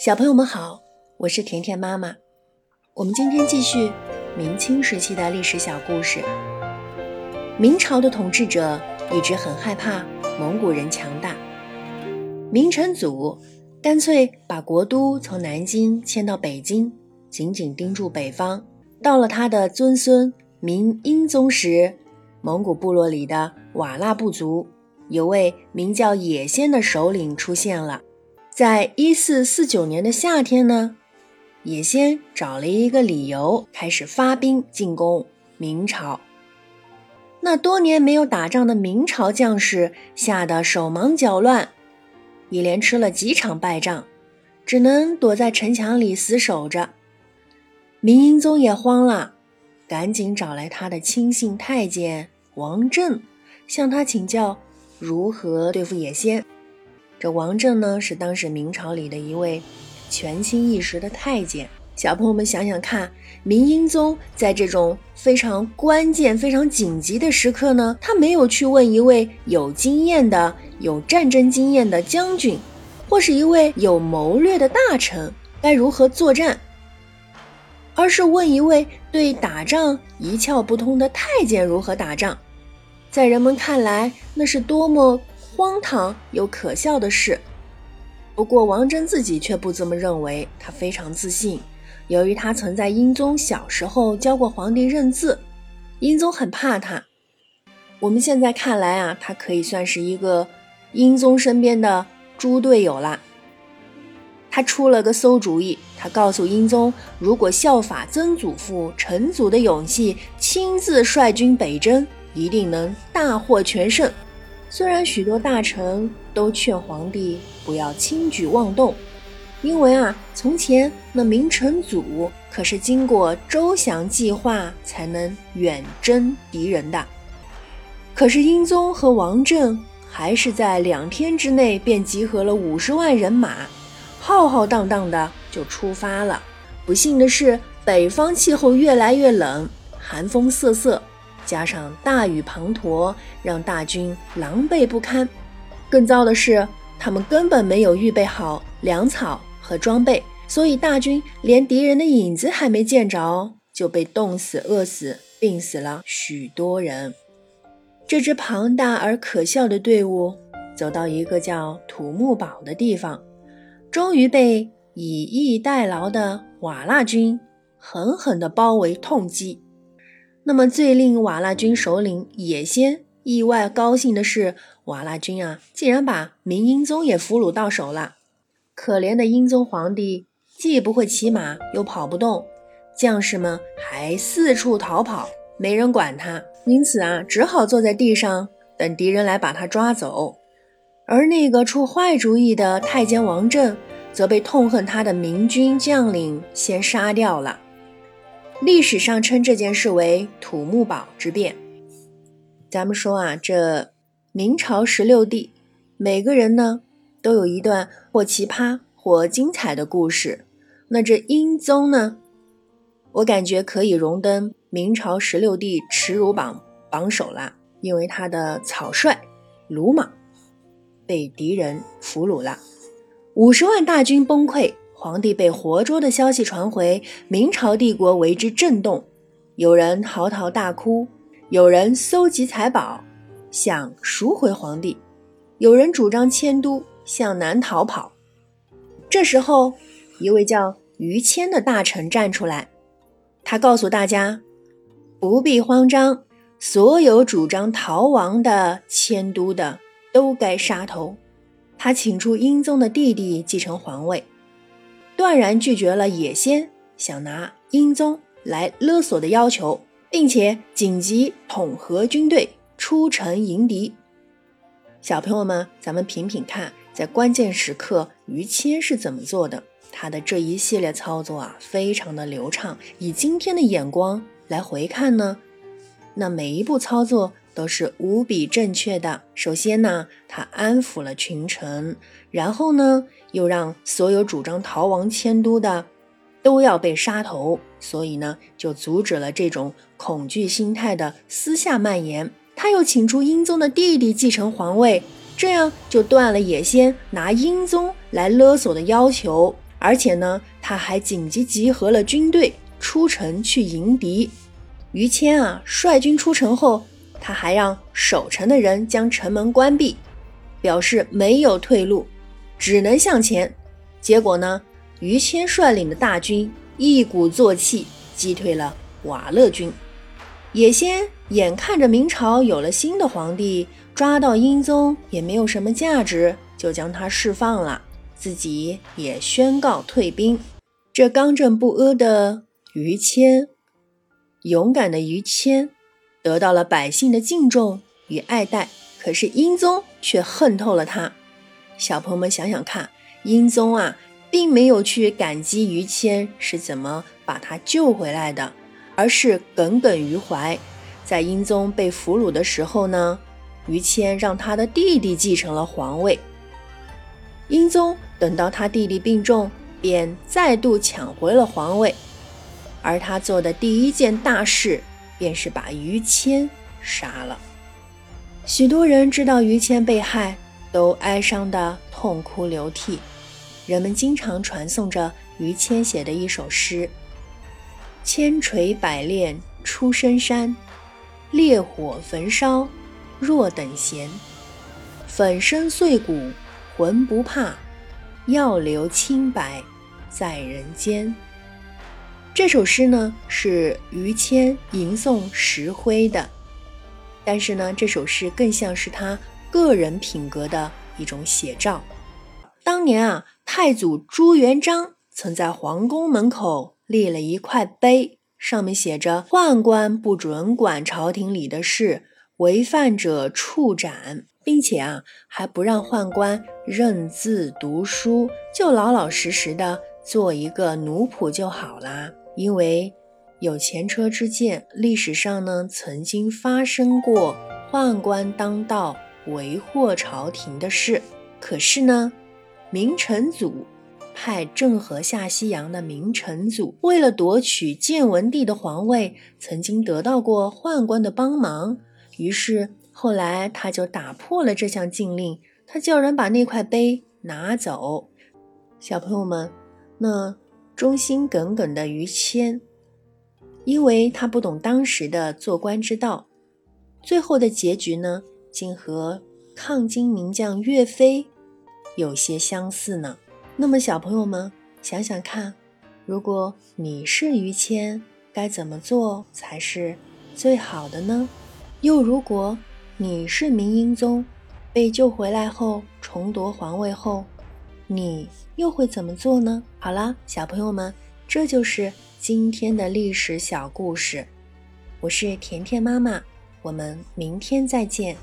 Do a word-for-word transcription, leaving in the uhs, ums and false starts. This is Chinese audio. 小朋友们好，我是甜甜妈妈。我们今天继续明清时期的历史小故事。明朝的统治者一直很害怕蒙古人强大，明成祖干脆把国都从南京迁到北京，紧紧盯住北方。到了他的尊孙明英宗时，蒙古部落里的瓦剌部族有位名叫也先的首领出现了。在一四四九年的夏天呢，也先找了一个理由开始发兵进攻明朝。那多年没有打仗的明朝将士吓得手忙脚乱，一连吃了几场败仗，只能躲在城墙里死守着。明英宗也慌了，赶紧找来他的亲信太监王振，向他请教如何对付也先。这王振呢，是当时明朝里的一位权倾一时的太监。小朋友们想想看，明英宗在这种非常关键非常紧急的时刻呢，他没有去问一位有经验的有战争经验的将军，或是一位有谋略的大臣该如何作战，而是问一位对打仗一窍不通的太监如何打仗。在人们看来，那是多么荒唐又可笑的事。不过王振自己却不这么认为，他非常自信。由于他曾在英宗小时候教过皇帝认字，英宗很怕他。我们现在看来啊，他可以算是一个英宗身边的猪队友啦。他出了个馊主意，他告诉英宗，如果效法曾祖父成祖的勇气，亲自率军北征，一定能大获全胜。虽然许多大臣都劝皇帝不要轻举妄动，因为啊，从前那明成祖可是经过周详计划才能远征敌人的。可是英宗和王振还是在两天之内便集合了五十万人马，浩浩荡荡的就出发了。不幸的是，北方气候越来越冷，寒风瑟瑟，加上大雨滂沱，让大军狼狈不堪。更糟的是，他们根本没有预备好粮草和装备，所以大军连敌人的影子还没见着，就被冻死、饿死、病死了许多人。这支庞大而可笑的队伍走到一个叫土木堡的地方，终于被以逸待劳的瓦剌军狠狠地包围痛击。那么最令瓦剌军首领也先意外高兴的是，瓦剌军啊，竟然把明英宗也俘虏到手了。可怜的英宗皇帝既不会骑马又跑不动，将士们还四处逃跑，没人管他，因此啊，只好坐在地上等敌人来把他抓走。而那个出坏主意的太监王振则被痛恨他的明军将领先杀掉了。历史上称这件事为土木堡之变。咱们说啊，这明朝十六帝每个人呢都有一段或奇葩或精彩的故事。那这英宗呢，我感觉可以荣登明朝十六帝耻辱榜榜首啦，因为他的草率鲁莽被敌人俘虏了。五十万大军崩溃，皇帝被活捉的消息传回，明朝帝国为之震动，有人嚎啕大哭，有人搜集财宝想赎回皇帝，有人主张迁都向南逃跑。这时候一位叫于谦的大臣站出来，他告诉大家不必慌张，所有主张逃亡的迁都的都该杀头。他请出英宗的弟弟继承皇位，断然拒绝了也先想拿英宗来勒索的要求，并且紧急统合军队出城迎敌。小朋友们，咱们品品看，在关键时刻于谦是怎么做的。他的这一系列操作啊，非常的流畅。以今天的眼光来回看呢，那每一步操作都是无比正确的。首先呢，他安抚了群臣，然后呢又让所有主张逃亡迁都的都要被杀头，所以呢就阻止了这种恐惧心态的私下蔓延。他又请出英宗的弟弟继承皇位，这样就断了也先拿英宗来勒索的要求，而且呢，他还紧急集合了军队出城去迎敌。于谦啊，率军出城后，他还让守城的人将城门关闭，表示没有退路，只能向前。结果呢，于谦率领的大军一鼓作气击退了瓦勒军。也先眼看着明朝有了新的皇帝，抓到英宗也没有什么价值，就将他释放了，自己也宣告退兵。这刚正不阿的于谦，勇敢的于谦，得到了百姓的敬重与爱戴，可是英宗却恨透了他。小朋友们想想看，英宗啊，并没有去感激于谦是怎么把他救回来的，而是耿耿于怀。在英宗被俘虏的时候呢，于谦让他的弟弟继承了皇位。英宗等到他弟弟病重，便再度抢回了皇位，而他做的第一件大事便是把于谦杀了。许多人知道于谦被害，都哀伤的痛哭流涕。人们经常传颂着于谦写的一首诗：千锤百炼出深山，烈火焚烧若等闲。粉身碎骨魂不怕，要留清白在人间。这首诗呢，是于谦吟诵石灰的，但是呢，这首诗更像是他个人品格的一种写照。当年啊，太祖朱元璋曾在皇宫门口立了一块碑，上面写着：宦官不准管朝廷里的事，违犯者处斩。并且啊，还不让宦官认字读书，就老老实实的做一个奴仆就好啦。因为有前车之鉴，历史上呢，曾经发生过宦官当道为祸朝廷的事。可是呢，明成祖派郑和下西洋的明成祖，为了夺取建文帝的皇位，曾经得到过宦官的帮忙，于是后来他就打破了这项禁令，他叫人把那块碑拿走。小朋友们，那忠心耿耿的于谦，因为他不懂当时的做官之道，最后的结局呢，竟和抗金名将岳飞有些相似呢。那么小朋友们想想看，如果你是于谦，该怎么做才是最好的呢？又如果你是明英宗，被救回来后，重夺皇位后，你又会怎么做呢？好了，小朋友们，这就是今天的历史小故事。我是甜甜妈妈，我们明天再见。